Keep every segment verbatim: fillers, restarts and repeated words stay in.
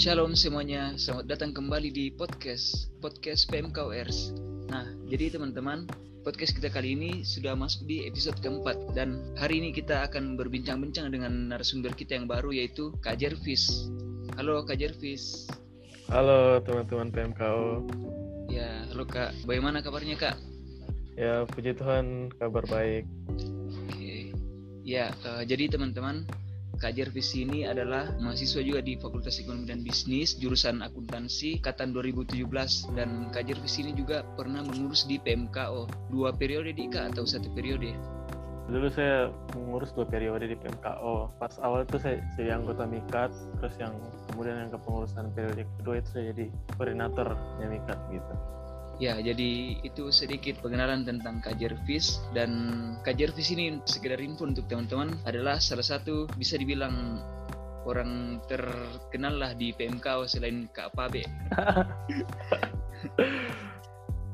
Shalom semuanya, selamat datang kembali di podcast podcast P M K R S. Nah, jadi teman-teman, podcast kita kali ini sudah masuk di episode keempat, dan hari ini kita akan berbincang-bincang dengan narasumber kita yang baru, yaitu Kak Jervis. Halo Kak Jervis. Halo teman-teman P M K O. Ya, halo Kak. Bagaimana kabarnya Kak? Ya, puji Tuhan, kabar baik. Oke. Ya, uh, jadi teman-teman, Kak Jervis ini adalah mahasiswa juga di Fakultas Ekonomi dan Bisnis, jurusan Akuntansi, angkatan dua ribu tujuh belas. Dan Kak Jervis ini juga pernah mengurus di P M K O, dua periode di I K A atau satu periode? Dulu saya mengurus dua periode di P M K O. Pas awal itu saya jadi anggota mikat, terus yang kemudian yang kepengurusan periode kedua itu saya jadi koordinatornya mikat gitu. Ya, jadi itu sedikit pengenalan tentang Kak Jervis. Dan Kak Jervis ini, sekedar info untuk teman-teman, adalah salah satu, bisa dibilang, orang terkenal lah di P M K O selain Kak Pabe.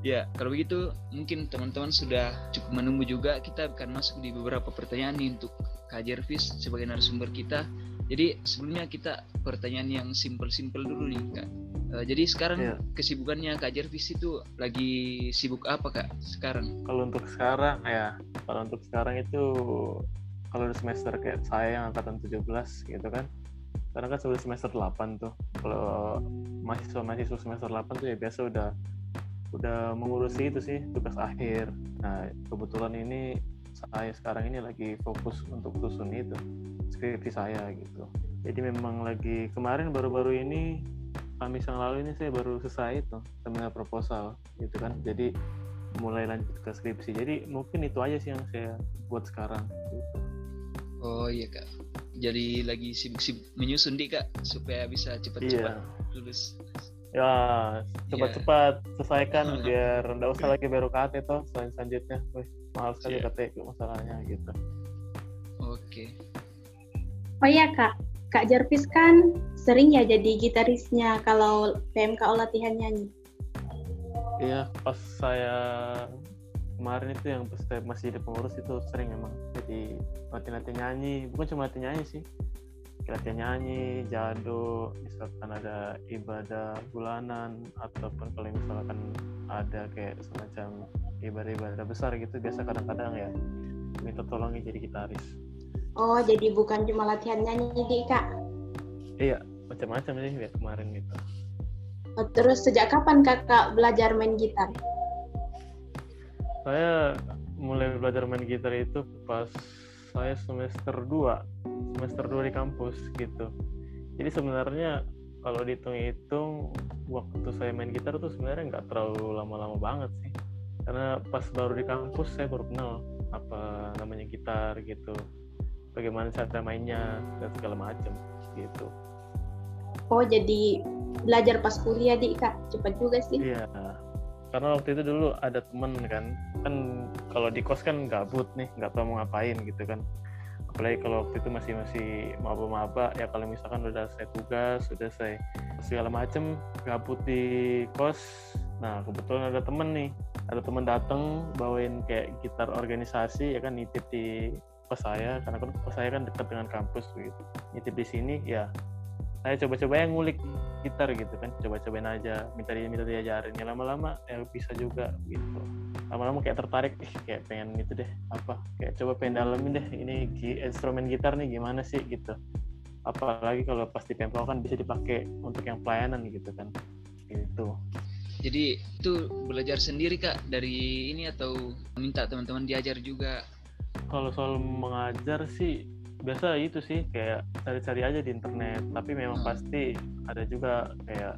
Ya, kalau begitu mungkin teman-teman sudah cukup menunggu juga. Kita akan masuk di beberapa pertanyaan nih untuk Kak Jervis sebagai narasumber kita. Jadi sebelumnya kita pertanyaan yang simpel-simpel dulu nih Kak. Uh, jadi sekarang ya, kesibukannya Kak Jervis itu lagi sibuk apa Kak sekarang? Kalau untuk sekarang ya, kalau untuk sekarang itu kalau semester kayak saya yang angkatan tujuh belas gitu kan. Karena kan sudah semester delapan tuh. Kalau mahasiswa-mahasiswa semester delapan tuh ya biasa udah udah mengurusi itu sih, tugas akhir. Nah, kebetulan ini saya sekarang ini lagi fokus untuk susun itu skripsi saya gitu. Jadi memang lagi kemarin baru-baru ini, Kamis yang lalu ini saya baru selesai itu seminar proposal gitu kan. Jadi mulai lanjut ke skripsi. Jadi mungkin itu aja sih yang saya buat sekarang gitu. Oh iya Kak. Jadi lagi sibuk-sibuk menyusun di Kak supaya bisa cepat-cepat lulus. Ya, cepat-cepat yeah. selesaikan uh-huh. biar enggak usah lagi baru K T toh selain selanjutnya. Wih, mahal sekali yeah. K T masalahnya gitu. Oke. Okay. Oh iya Kak, Kak Jervis kan sering ya jadi gitarisnya kalau P M K O latihan nyanyi. Iya, pas saya kemarin itu yang pas saya masih di pengurus itu sering memang jadi latihan-latihan nyanyi, bukan cuma latihan nyanyi sih. Latihan nyanyi, jado, misalkan ada ibadah bulanan, ataupun kalau misalkan ada kayak semacam ibadah-ibadah besar gitu, biasa kadang-kadang ya minta tolongnya jadi gitaris. Oh, jadi bukan cuma latihan nyanyi di Kak? Iya, macam-macam sih ya, kemarin gitu. Oh, terus sejak kapan Kakak belajar main gitar? Saya mulai belajar main gitar itu pas saya semester dua semester dua di kampus gitu. Jadi sebenarnya kalau dihitung-hitung waktu saya main gitar tuh sebenarnya nggak terlalu lama-lama banget sih, karena pas baru di kampus saya baru kenal apa namanya gitar gitu, bagaimana cara mainnya dan segala macam gitu. Oh, jadi belajar pas kuliah di I K A cepat juga sih. Iya, karena waktu itu dulu ada temen kan kan kalau di kos kan gabut nih, nggak tahu mau ngapain gitu kan. Apalagi kalau waktu itu masih masih maba-maba ya, kalau misalkan udah saya tugas, udah saya segala macem, gabut di kos. Nah, kebetulan ada temen nih, ada temen datang bawain kayak gitar organisasi ya kan, nitip di kos saya, karena kan kos saya kan dekat dengan kampus gitu. Nitip di sini ya, saya coba-coba yang ngulik gitar gitu kan, coba-cobain aja, minta dia minta diajarin ya, lama-lama ya bisa juga gitu. Lama-lama kayak tertarik, eh, kayak pengen gitu deh, apa kayak coba pengen dalemin deh ini instrumen gitar nih gimana sih gitu. Apalagi kalau pas di P M K O kan bisa dipakai untuk yang pelayanan gitu kan gitu. Jadi itu belajar sendiri Kak dari ini atau minta teman-teman diajar juga? Kalau soal mengajar sih biasa itu sih kayak cari-cari aja di internet, tapi memang pasti ada juga kayak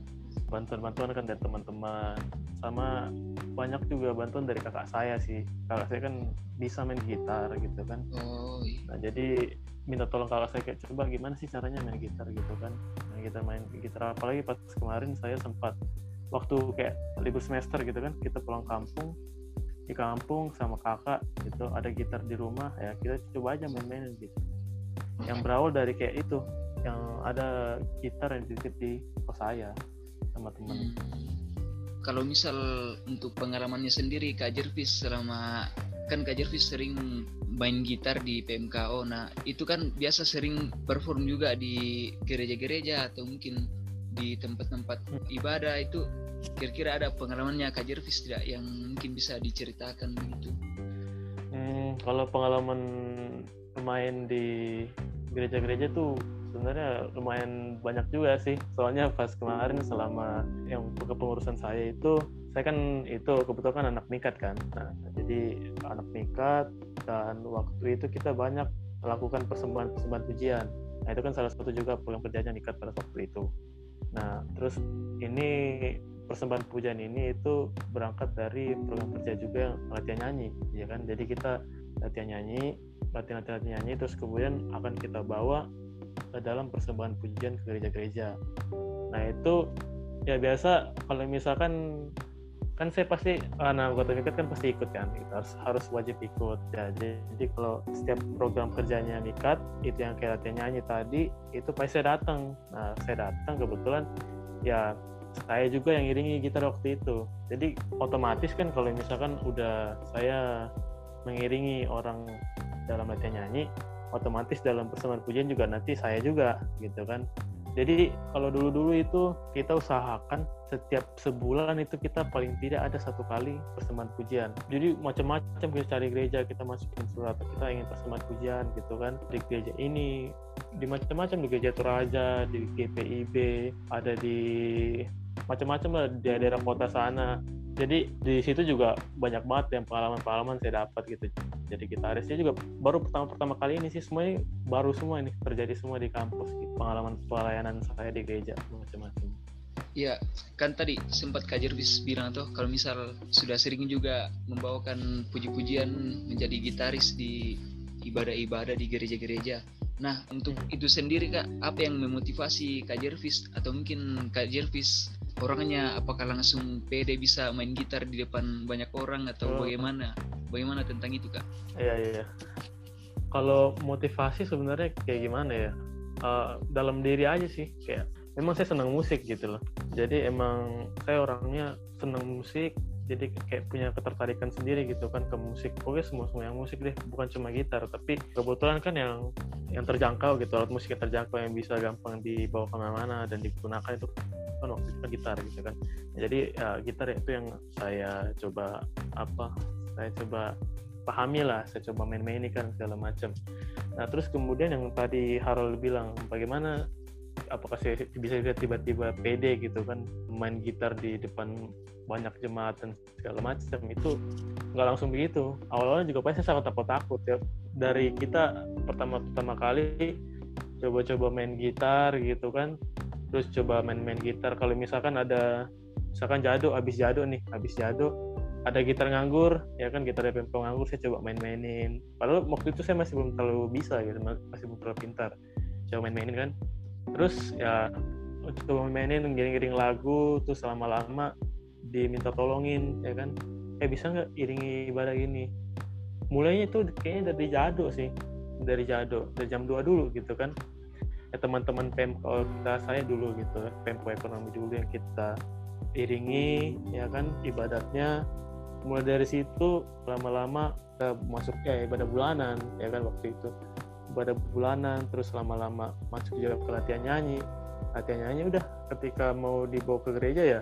bantuan-bantuan kan dari teman-teman, sama banyak juga bantuan dari kakak saya sih. Kakak saya kan bisa main gitar gitu kan. Oh, iya. Nah, jadi minta tolong kakak saya kayak coba gimana sih caranya main gitar gitu kan. Nah, kita main gitar, apalagi pas kemarin saya sempat waktu kayak libur semester gitu kan, kita pulang kampung. Di kampung sama kakak gitu, ada gitar di rumah ya, kita coba aja main-main gitu. Yang berawal dari kayak itu, yang ada gitar yang dititip di kos saya sama teman. Hmm. Kalau misal untuk pengalamannya sendiri Kak Jervis, selama kan Kak Jervis sering main gitar di P M K O, nah itu kan biasa sering perform juga di gereja-gereja atau mungkin di tempat-tempat ibadah itu, kira-kira ada pengalamannya Kak Jervis tidak yang mungkin bisa diceritakan begitu? Hmm, kalau pengalaman main di gereja-gereja tuh sebenarnya lumayan banyak juga sih. Soalnya pas kemarin selama yang kepengurusan saya itu, saya kan itu kebetulan anak mikat kan. Nah, jadi anak mikat dan waktu itu kita banyak melakukan persembahan-persembahan pujian. Nah, itu kan salah satu juga program kerjanya nikad pada waktu itu. Nah, terus ini persembahan pujian ini itu berangkat dari program kerja juga yang latihan nyanyi, ya kan? Jadi kita latihan nyanyi, latihan-latihan nyanyi, terus kemudian akan kita bawa ke dalam persembahan pujian ke gereja-gereja. Nah, itu ya biasa kalau misalkan kan saya pasti anak anggota mikat kan pasti ikut kan, kita harus, harus wajib ikut ya. jadi, jadi kalau setiap program kerjanya mikat itu yang kayak latihan nyanyi tadi itu pasti saya datang. Nah, saya datang kebetulan ya saya juga yang iringi gitar waktu itu, jadi otomatis kan kalau misalkan udah saya mengiringi orang dalam latihan nyanyi, otomatis dalam persembahan pujian juga nanti saya juga gitu kan. Jadi kalau dulu-dulu itu kita usahakan setiap sebulan itu kita paling tidak ada satu kali persembahan pujian. Jadi macam-macam kita cari gereja, kita masukin surat, kita ingin persembahan pujian gitu kan. Di gereja ini, di macam-macam, di gereja Toraja, di G P I B, ada di macam-macam lah di daerah kota sana. Jadi di situ juga banyak banget yang pengalaman-pengalaman saya dapat gitu. Jadi gitarisnya juga baru pertama-pertama kali ini sih, semuanya baru semua ini terjadi semua di kampus gitu. Pengalaman pelayanan saya di gereja macam-macam. Iya, kan tadi sempat Kak Jervis bilang tuh kalau misal sudah sering juga membawakan puji-pujian menjadi gitaris di ibadah-ibadah di gereja-gereja. Nah, untuk itu sendiri Kak, apa yang memotivasi Kak Jervis, atau mungkin Kak Jervis orangnya apakah langsung pede bisa main gitar di depan banyak orang atau oh. bagaimana? Bagaimana tentang itu Kak? Iya iya. Kalau motivasi sebenarnya kayak gimana ya? Uh, dalam diri aja sih, kayak memang saya senang musik gitu loh. Jadi emang saya orangnya senang musik, jadi kayak punya ketertarikan sendiri gitu kan ke musik. Oke, semua-semua yang musik deh, bukan cuma gitar, tapi kebetulan kan yang yang terjangkau gitu, alat musik yang terjangkau yang bisa gampang dibawa kemana-mana dan digunakan itu kan waktu itu kan gitar gitu kan. Jadi uh, gitar itu yang saya coba apa, saya coba pahami lah, saya coba main-mainin kan segala macam. Nah, terus kemudian yang tadi Harold bilang, bagaimana apakah saya bisa tiba-tiba pede gitu kan main gitar di depan banyak jemaat dan segala macam, itu nggak langsung begitu. Awalnya juga pasti saya takut-takut ya, dari kita pertama-pertama kali coba-coba main gitar gitu kan, terus coba main-main gitar. Kalau misalkan ada misalkan jadu, habis jadu nih, habis jadu ada gitar nganggur ya kan, gitar P M K O nganggur, saya coba main-mainin. Padahal waktu itu saya masih belum terlalu bisa gitu, masih belum terlalu pintar, coba main-mainin kan. Terus ya coba mainin, giring-giring lagu, terus lama-lama diminta tolongin ya kan, eh bisa nggak iringi ibadah gini. Mulainya itu kayaknya dari jado sih, dari jado dari jam dua dulu gitu kan ya, teman-teman P M K O kita saya dulu gitu, P M K O ekonomi dulu yang kita iringi ya kan ibadatnya. Mulai dari situ lama-lama kita masuk ya ibadah bulanan ya kan, waktu itu pada bulanan, terus lama-lama masuk juga ke latihan nyanyi. Latihan nyanyi udah ketika mau dibawa ke gereja ya,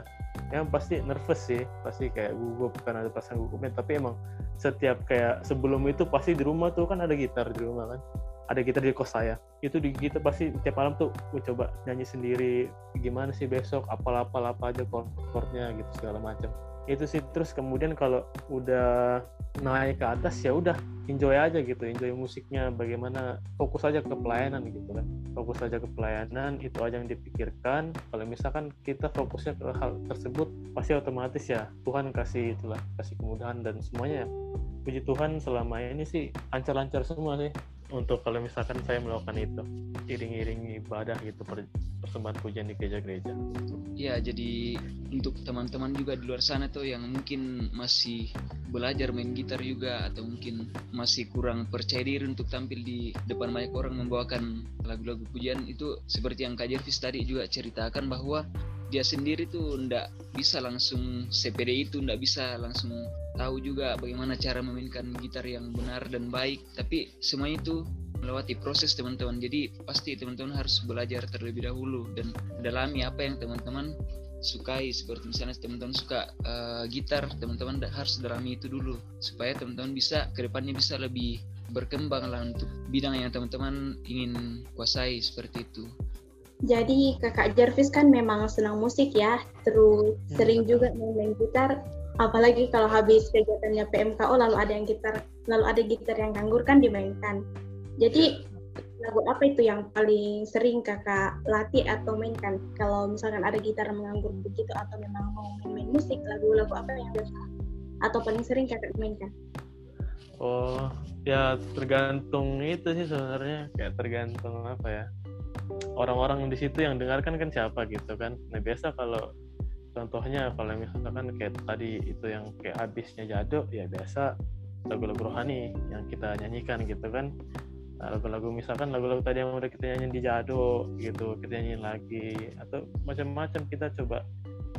yang pasti nervous sih, pasti kayak gugup, karena ada perasaan gugupnya. Tapi emang setiap kayak sebelum itu pasti di rumah tuh kan ada gitar di rumah kan, ada gitar di kos saya. Itu di gitar pasti tiap malam tuh gue coba nyanyi sendiri, gimana sih besok, apal-apal-apa aja chord-chordnya gitu segala macam. Itu sih. Terus kemudian kalau udah naik ke atas ya udah enjoy aja gitu, enjoy musiknya, bagaimana fokus aja ke pelayanan gitu kan, fokus aja ke pelayanan, itu aja yang dipikirkan. Kalau misalkan kita fokusnya ke hal tersebut pasti otomatis ya Tuhan kasih itulah, kasih kemudahan dan semuanya. Puji Tuhan selama ini sih lancar-lancar semua sih untuk kalau misalkan saya melakukan itu, iring-iring ibadah gitu, persembahan pujian di gereja-gereja. Ya, jadi untuk teman-teman juga di luar sana tuh yang mungkin masih belajar main gitar juga, atau mungkin masih kurang percaya diri untuk tampil di depan banyak orang membawakan lagu-lagu pujian, itu seperti yang Kak Jervis tadi juga ceritakan bahwa dia sendiri tuh ndak bisa langsung C P D itu, ndak bisa langsung tahu juga bagaimana cara memainkan gitar yang benar dan baik. Tapi semua itu melewati proses teman-teman. Jadi pasti teman-teman harus belajar terlebih dahulu dan dalami apa yang teman-teman sukai. Seperti misalnya teman-teman suka uh, gitar, teman-teman harus dalami itu dulu supaya teman-teman bisa kedepannya bisa lebih berkembang lah untuk bidang yang teman-teman ingin kuasai seperti itu. Jadi kakak Jervis kan memang senang musik ya, terus hmm. sering juga main gitar. Apalagi kalau habis kegiatannya P M K O lalu ada yang gitar, lalu ada gitar yang nganggur kan dimainkan. Jadi lagu apa itu yang paling sering kakak latih atau mainkan? Kalau misalkan ada gitar menganggur begitu atau memang mau main musik, lagu-lagu apa yang biasa atau paling sering kakak mainkan? Oh ya tergantung itu sih sebenarnya, kayak tergantung apa ya, orang-orang di situ yang dengarkan kan siapa gitu kan. Nah biasa kalau contohnya kalau misalkan kayak tadi itu yang kayak habisnya jaduk ya biasa lagu-lagu rohani yang kita nyanyikan gitu kan. Nah, lagu-lagu misalkan lagu-lagu tadi yang udah kita nyanyiin di jaduk gitu kita nyanyiin lagi atau macam-macam, kita coba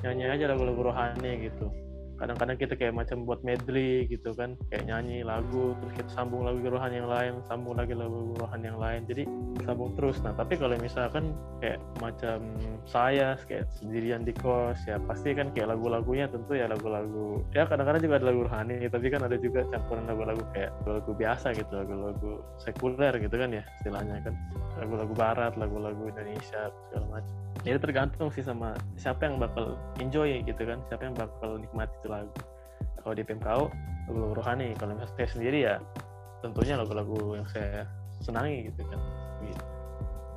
nyanyi aja lagu-lagu rohani gitu. Kadang-kadang kita kayak macam buat medley gitu kan, kayak nyanyi lagu terus kita sambung lagu rohani yang lain, sambung lagi lagu rohani yang lain, jadi sambung terus. Nah tapi kalau misalkan kayak macam saya kayak sendirian di kos ya pasti kan kayak lagu-lagunya tentu ya lagu-lagu ya kadang-kadang juga ada lagu rohani tapi kan ada juga campuran lagu-lagu kayak lagu biasa gitu, lagu-lagu sekuler gitu kan ya istilahnya kan, lagu-lagu barat, lagu-lagu Indonesia segala macam. Jadi tergantung sih sama siapa yang bakal enjoy gitu kan, siapa yang bakal nikmati itu lagu. Kalau di P M K O lagu-lagu rohani, kalau misalnya saya sendiri ya tentunya lagu-lagu yang saya senangi gitu kan. Gitu.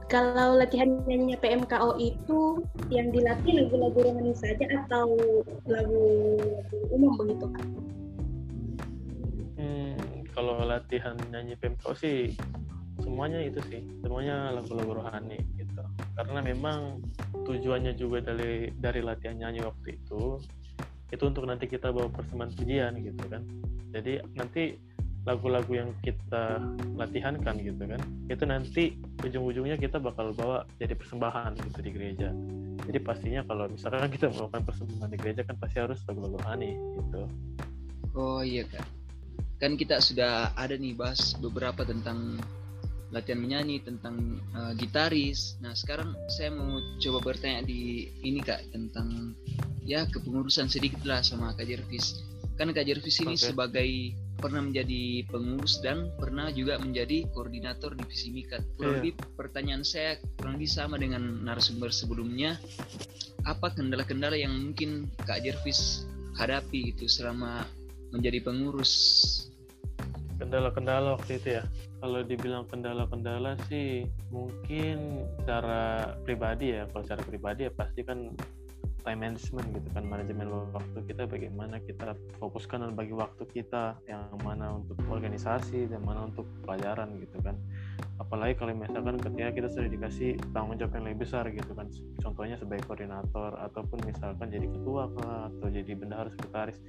Kalau latihan nyanyinya P M K O itu yang dilatih lagu-lagu rohani saja atau lagu umum begitu kan? Hmm, kalau latihan nyanyi P M K O sih semuanya itu sih, semuanya lagu-lagu rohani gitu. Karena memang tujuannya juga dari dari latihan nyanyi waktu itu itu untuk nanti kita bawa persembahan pujian gitu kan. Jadi nanti lagu-lagu yang kita latihankan gitu kan, itu nanti ujung-ujungnya kita bakal bawa jadi persembahan gitu di gereja. Jadi pastinya kalau misalkan kita melakukan persembahan di gereja kan pasti harus lagu-lagu rohani gitu. Oh iya kan, kan kita sudah ada nih bahas beberapa tentang latihan menyanyi, tentang uh, gitaris. Nah sekarang saya mau coba bertanya di ini kak tentang ya kepengurusan sedikit lah sama kak Jervis. Kan kak Jervis ini okay. sebagai pernah menjadi pengurus dan pernah juga menjadi koordinator divisi mikat. Kurang lebih yeah. pertanyaan saya kurang lebih sama dengan narasumber sebelumnya. Apa kendala-kendala yang mungkin kak Jervis hadapi itu selama menjadi pengurus? Kendala-kendala waktu itu ya, kalau dibilang kendala-kendala sih mungkin secara pribadi ya, kalau secara pribadi ya pasti kan time management gitu kan, manajemen waktu kita, bagaimana kita fokuskan dan bagi waktu kita yang mana untuk organisasi dan mana untuk pelajaran gitu kan. Apalagi kalau misalkan ketika kita sudah dikasih tanggung jawab yang lebih besar gitu kan, contohnya sebagai koordinator ataupun misalkan jadi ketua atau jadi bendahara sekretaris,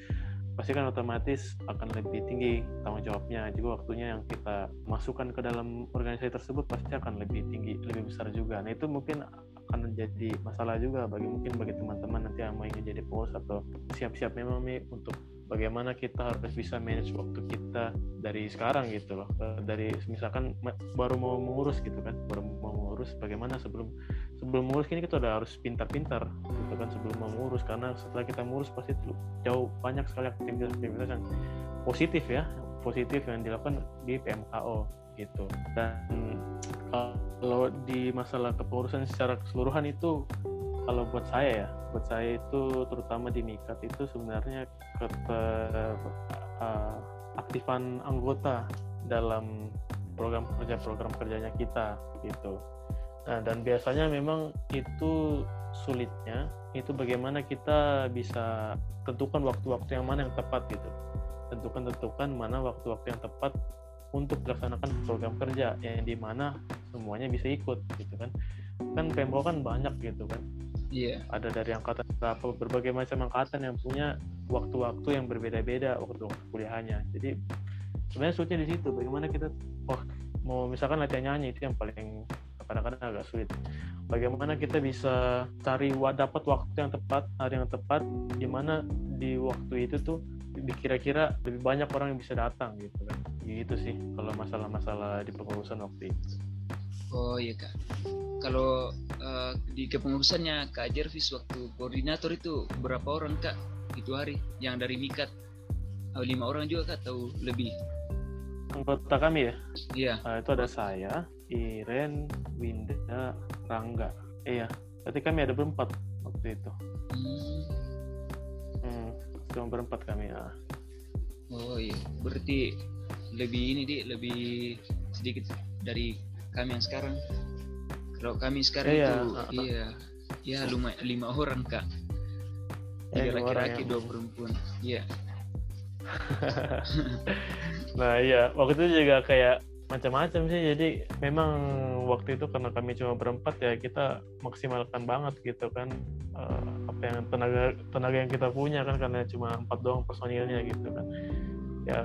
pasti kan otomatis akan lebih tinggi tanggung jawabnya, juga waktunya yang kita masukkan ke dalam organisasi tersebut pasti akan lebih tinggi, lebih besar juga. Nah itu mungkin akan jadi masalah juga bagi mungkin bagi teman-teman nanti yang mau ingin jadi pengurus atau siap-siap memang nih untuk bagaimana kita harus bisa manage waktu kita dari sekarang gitu loh, dari misalkan baru mau mengurus gitu kan, baru mau mengurus bagaimana sebelum sebelum mengurus ini kita udah harus pintar-pintar gitu kan sebelum mau mengurus, karena setelah kita mengurus pasti jauh banyak sekali aktivitas-aktivitas yang positif ya, positif yang dilakukan di P M K O gitu. Dan kalau di masalah kepengurusan secara keseluruhan itu kalau buat saya ya, buat saya itu terutama di mikat itu sebenarnya keteraktifan uh, anggota dalam program kerja program kerjanya kita gitu. Nah dan biasanya memang itu sulitnya itu bagaimana kita bisa tentukan waktu-waktu yang mana yang tepat gitu, tentukan-tentukan mana waktu-waktu yang tepat untuk melaksanakan program kerja yang di mana semuanya bisa ikut gitu kan. Kan P M K O kan banyak gitu kan. Iya. Yeah. Ada dari angkatan berapa, berbagai macam angkatan yang punya waktu-waktu yang berbeda-beda waktu kuliahnya. Jadi sebenarnya sulitnya di situ, bagaimana kita oh, mau misalkan latihan nyanyi itu yang paling kadang-kadang agak sulit. Bagaimana kita bisa cari dapat waktu yang tepat, hari yang tepat di mana di waktu itu tuh dikira-kira lebih banyak orang yang bisa datang gitu kan. Gitu sih kalau masalah-masalah di pengurusan waktu itu. Oh iya Kak. Kalau uh, di kepengurusannya Kak Jervis waktu koordinator itu berapa orang Kak itu hari yang dari mikat? Oh, lima orang juga Kak atau lebih? Anggota kami ya? Iya. Nah, itu ada saya, Iren, Winda, Rangga. Iya. Berarti kami ada berempat waktu itu. Hmm. Hmm, cuma berempat kami ya. Oh iya. Berarti lebih ini di lebih sedikit dari kami yang sekarang. Kalau kami sekarang iya, itu uh, iya, ya lumayan lima orang Kak. Tiga laki-laki, dua perempuan. Iya. Nah iya, waktu itu juga kayak macam-macam sih, jadi memang waktu itu karena kami cuma berempat ya kita maksimalkan banget gitu kan uh, apa yang tenaga tenaga yang kita punya kan, karena cuma empat doang personilnya gitu kan ya,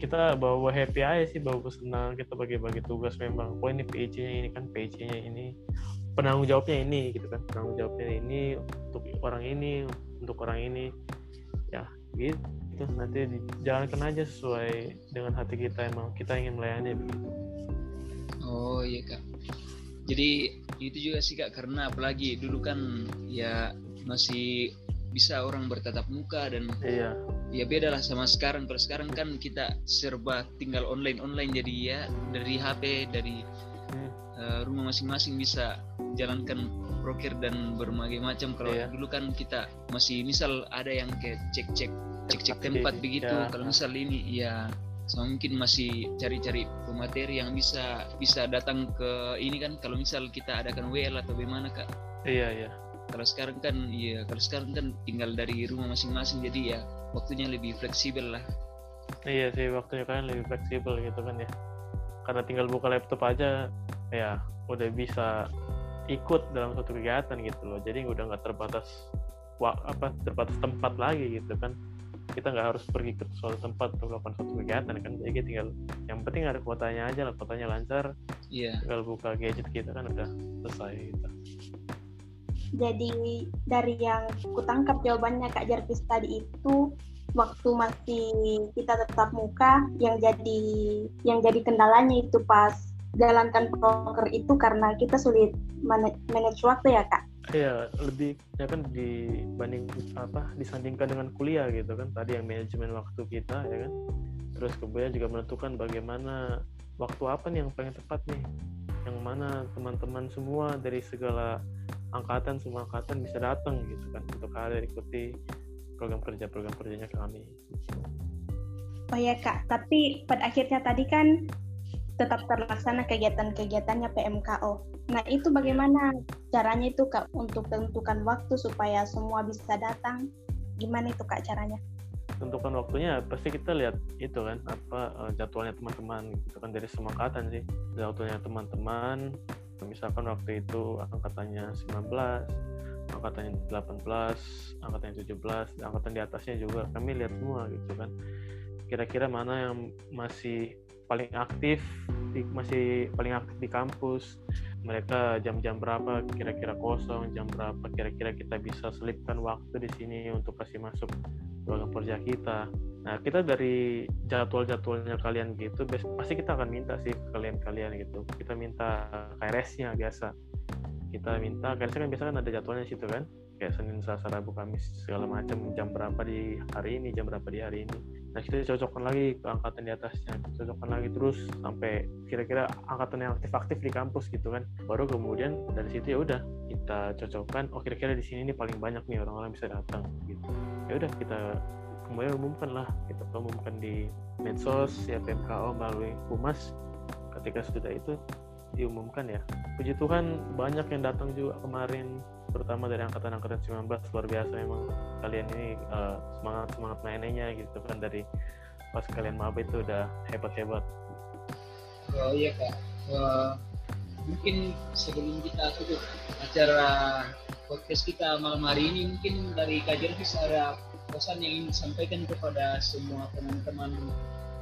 kita bawa happy aja sih, bawa senang, kita bagi-bagi tugas memang, oh ini P I C-nya ini kan, P I C-nya ini penanggung jawabnya ini gitu kan, penanggung jawabnya ini untuk orang ini, untuk orang ini ya gitu. Nanti dijalankan aja sesuai dengan hati kita, emang kita ingin melayani begitu. Oh iya Kak. Jadi itu juga sih Kak, karena apalagi dulu kan ya masih bisa orang bertatap muka dan iya. Ya beda lah sama sekarang. Kalau sekarang kan kita serba tinggal online-online, jadi ya dari H P, dari hmm. uh, rumah masing-masing bisa jalankan proker dan berbagai macam. Kalau iya. Dulu kan kita masih misal ada yang kayak cek-cek cek-cek tempat begitu ya. Kalau misal ini ya sama mungkin masih cari-cari pemateri yang bisa bisa datang ke ini kan, kalau misal kita adakan W L atau bagaimana Kak. Iya iya. Kalau sekarang kan ya kalau sekarang kan tinggal dari rumah masing-masing, jadi ya waktunya lebih fleksibel lah. Iya sih, waktunya kan lebih fleksibel gitu kan ya. Karena tinggal buka laptop aja ya udah bisa ikut dalam suatu kegiatan gitu loh. Jadi udah enggak terbatas wah, apa terbatas tempat lagi gitu kan. Kita nggak harus pergi ke suatu tempat untuk melakukan suatu kegiatan kan, jadi tinggal yang penting ada kuotanya aja lah, kuotanya lancar, yeah. Tinggal buka gadget kita kan udah selesai gitu. Jadi dari yang kutangkap jawabannya Kak Jervis tadi itu waktu masih kita tetap muka yang jadi yang jadi kendalanya itu pas jalankan proker itu karena kita sulit manaj- manage waktu ya Kak. Iya, lebih ya kan dibanding apa disandingkan dengan kuliah gitu kan, tadi yang manajemen waktu kita ya kan, terus kemudian juga menentukan bagaimana waktu apa nih yang paling tepat nih, yang mana teman-teman semua dari segala angkatan semua angkatan bisa datang gitu kan untuk hadir ikuti program kerja program kerjanya kami. Oh ya Kak, tapi pada akhirnya tadi kan tetap terlaksana kegiatan-kegiatannya P M K O. Nah itu bagaimana caranya itu Kak untuk tentukan waktu supaya semua bisa datang? Gimana itu Kak caranya? Tentukan waktunya pasti kita lihat itu kan apa jadwalnya teman-teman gitu kan, dari semua angkatan sih. Jadwalnya teman-teman, misalkan waktu itu angkatannya sembilan belas, angkatannya delapan belas, angkatannya tujuh belas, angkatan di atasnya juga kami lihat semua gitu kan. Kira-kira mana yang masih paling aktif di, masih paling aktif di kampus, mereka jam-jam berapa kira-kira kosong, jam berapa kira-kira kita bisa selipkan waktu di sini untuk kasih masuk program kerja kita. Nah kita dari jadwal-jadwalnya kalian gitu pasti kita akan minta sih ke kalian-kalian gitu, kita minta K R S-nya biasa, kita minta K R S-nya kan biasa kan ada jadwalnya situ kan, kayak Senin, Selasa, Rabu, Kamis segala macam, jam berapa di hari ini, jam berapa di hari ini. Nah kita cocokkan lagi ke angkatan di atasnya, cocokkan lagi terus sampai kira-kira angkatan yang aktif-aktif di kampus gitu kan. Baru kemudian dari situ ya udah kita cocokkan, oh kira-kira di sini nih paling banyak nih orang-orang bisa datang gitu. Ya udah kita kemudian umumkan lah, kita umumkan di medsos ya P M K O melalui humas. Ketika sudah itu diumumkan ya. Puji Tuhan banyak yang datang juga kemarin, terutama dari angkatan-angkatan sembilan belas, luar biasa memang kalian ini uh, semangat-semangat mainnya gitu kan, dari pas kalian maba itu udah hebat-hebat. Oh iya Kak, uh, mungkin sebelum kita tutup acara podcast kita malam hari ini, mungkin dari Kak Jervis ada pesan yang ingin disampaikan kepada semua teman-teman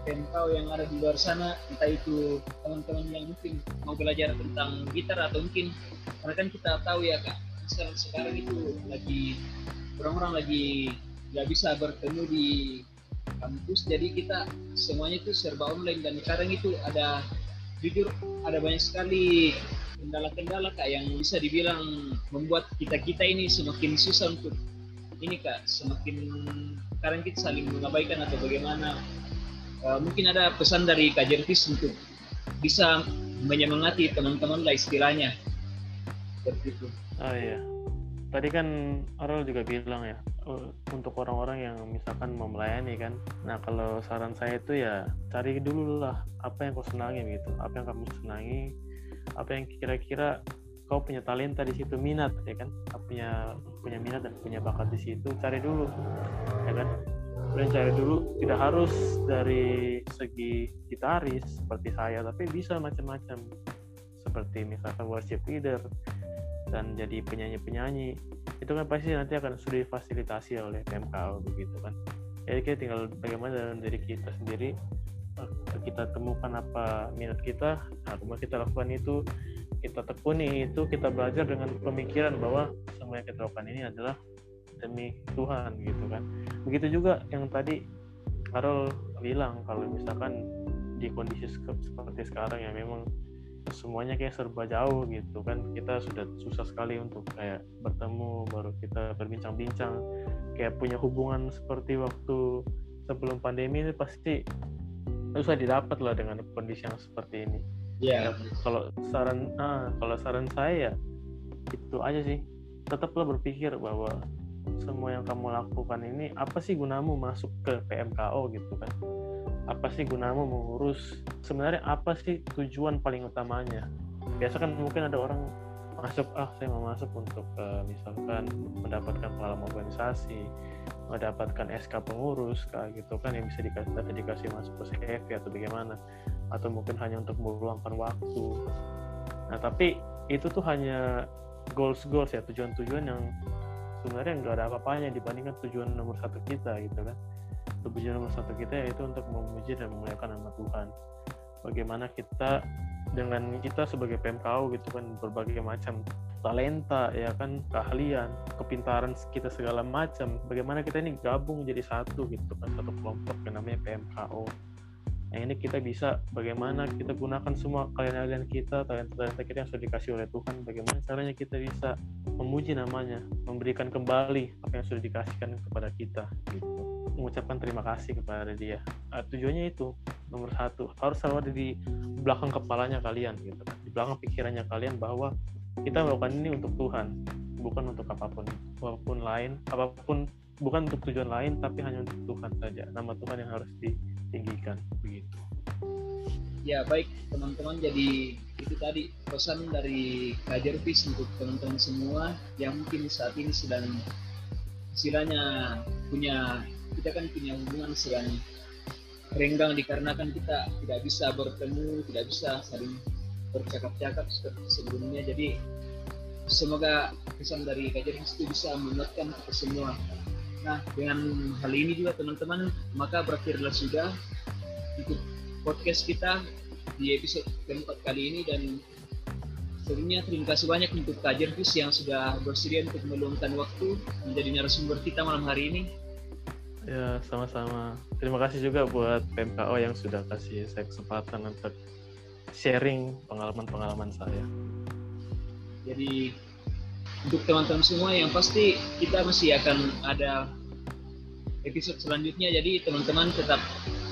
P M K O yang ada di luar sana, entah itu teman-teman yang mungkin mau belajar tentang gitar atau mungkin karena kan kita tahu ya Kak sekarang itu lagi orang-orang lagi nggak bisa bertemu di kampus, jadi kita semuanya itu serba online. Dan sekarang itu ada, jujur ada banyak sekali kendala-kendala Kak yang bisa dibilang membuat kita-kita ini semakin susah untuk ini Kak, semakin sekarang kita saling mengabaikan atau bagaimana. Uh, mungkin ada pesan dari Kak Jervis untuk bisa menyemangati teman-teman lah istilahnya seperti itu. Oh iya, tadi kan Aurel juga bilang ya untuk orang-orang yang misalkan mau melayani kan. Nah kalau saran saya itu ya cari dulu lah apa yang kau senangi gitu, apa yang kamu senangi, apa yang kira-kira kau punya talenta di situ, minat ya kan, punya punya minat dan punya bakat di situ, cari dulu ya kan. Kemudian cari dulu, tidak harus dari segi gitaris seperti saya, tapi bisa macam-macam seperti misalkan worship leader dan jadi penyanyi-penyanyi. Itu kan pasti nanti akan sudah difasilitasi oleh P M K O begitu kan. Jadi kita tinggal bagaimana dalam diri kita sendiri, kita temukan apa minat kita, nah kemudian kita lakukan itu, kita tekuni itu, kita belajar dengan pemikiran bahwa semua yang kita lakukan ini adalah demi Tuhan gitu kan. Begitu juga yang tadi Karol bilang, kalau misalkan di kondisi seperti sekarang ya memang semuanya kayak serba jauh gitu kan, kita sudah susah sekali untuk kayak bertemu, baru kita berbincang-bincang, kayak punya hubungan seperti waktu sebelum pandemi ini pasti susah didapat lah dengan kondisi yang seperti ini. Iya. Yeah. Kalau saran, ah, kalau saran saya ya itu aja sih, tetaplah berpikir bahwa semua yang kamu lakukan ini apa sih gunamu masuk ke P M K O gitu kan, apa sih gunamu mengurus, sebenarnya apa sih tujuan paling utamanya. Biasa kan mungkin ada orang masuk, ah saya mau masuk untuk uh, misalkan mendapatkan pengalaman organisasi, mendapatkan S K pengurus kayak gitu kan, yang bisa dikasih, dikasih masuk ke C V atau bagaimana, atau mungkin hanya untuk meluangkan waktu. Nah tapi itu tuh hanya goals-goals ya, tujuan-tujuan yang sebenarnya nggak ada apa-apanya dibandingkan tujuan nomor satu kita gitu kan. Tujuan nomor satu kita yaitu untuk memuji dan memuliakan nama Tuhan. Bagaimana kita dengan kita sebagai P M K O gitu kan, berbagai macam talenta ya kan, keahlian, kepintaran kita segala macam, bagaimana kita ini gabung jadi satu gitu kan, satu kelompok yang namanya P M K O. Yang ini kita bisa bagaimana kita gunakan semua kalian-kalian kita, talenta-talenta kita yang sudah dikasih oleh Tuhan, bagaimana caranya kita bisa memuji namanya, memberikan kembali apa yang sudah dikasihkan kepada kita gitu. Mengucapkan terima kasih kepada dia, uh, tujuannya itu nomor satu, harus selalu ada di belakang kepalanya kalian gitu kan, di belakang pikirannya kalian bahwa kita melakukan ini untuk Tuhan, bukan untuk apapun apapun lain, apapun, bukan untuk tujuan lain, tapi hanya untuk Tuhan saja, nama Tuhan yang harus ditinggikan begitu. Ya baik teman-teman, jadi itu tadi pesan dari Kak Jervis untuk teman-teman semua yang mungkin saat ini sedang istilahnya punya, kita kan punya hubungan sedang renggang dikarenakan kita tidak bisa bertemu, tidak bisa saling bercakap-cakap seperti sebelumnya. Jadi semoga pesan dari Kak Jervis itu bisa mengingatkan kita semua. Nah dengan hal ini juga teman-teman, maka berakhirlah sudah untuk podcast kita di episode keempat kali ini, dan sebelumnya terima kasih banyak untuk Kak Jervis yang sudah bersedia untuk meluangkan waktu menjadi narasumber kita malam hari ini. Ya sama-sama, terima kasih juga buat P M K O yang sudah kasih saya kesempatan untuk sharing pengalaman-pengalaman saya. Jadi untuk teman-teman semua yang pasti kita masih akan ada episode selanjutnya, jadi teman-teman tetap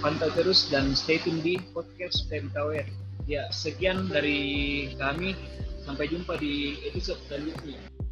pantau terus dan stay tune di podcast P M K O. Ya, sekian dari kami, sampai jumpa di episode selanjutnya.